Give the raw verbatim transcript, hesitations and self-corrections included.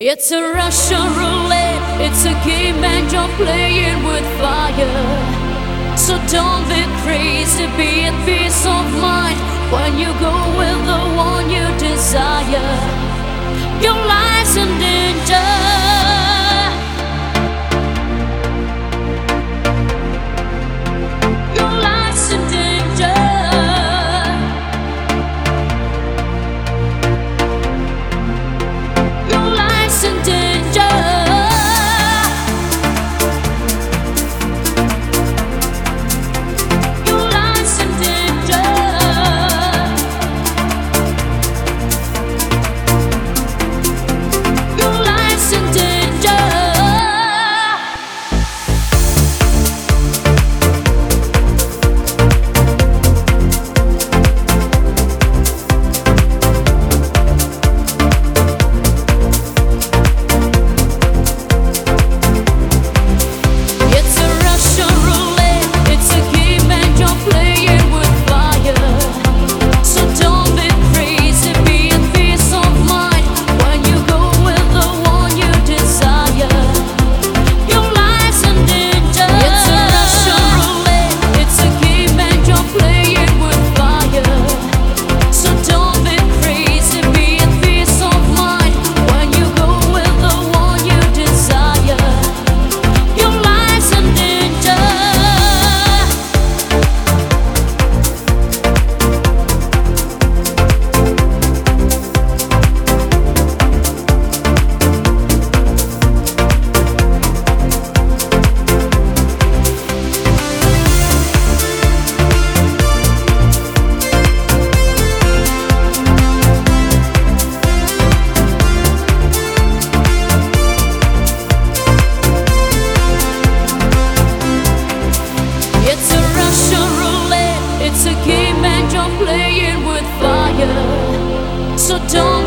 It's a Russian roulette, it's a game and you're playing with fire. So don't be crazy, be at peace of mind when you go with the one you desire. Your life's in danger. Your life's in danger. Your life in danger. Your life's in danger. Your life's in danger. It's a game and you're playing with fire. So don't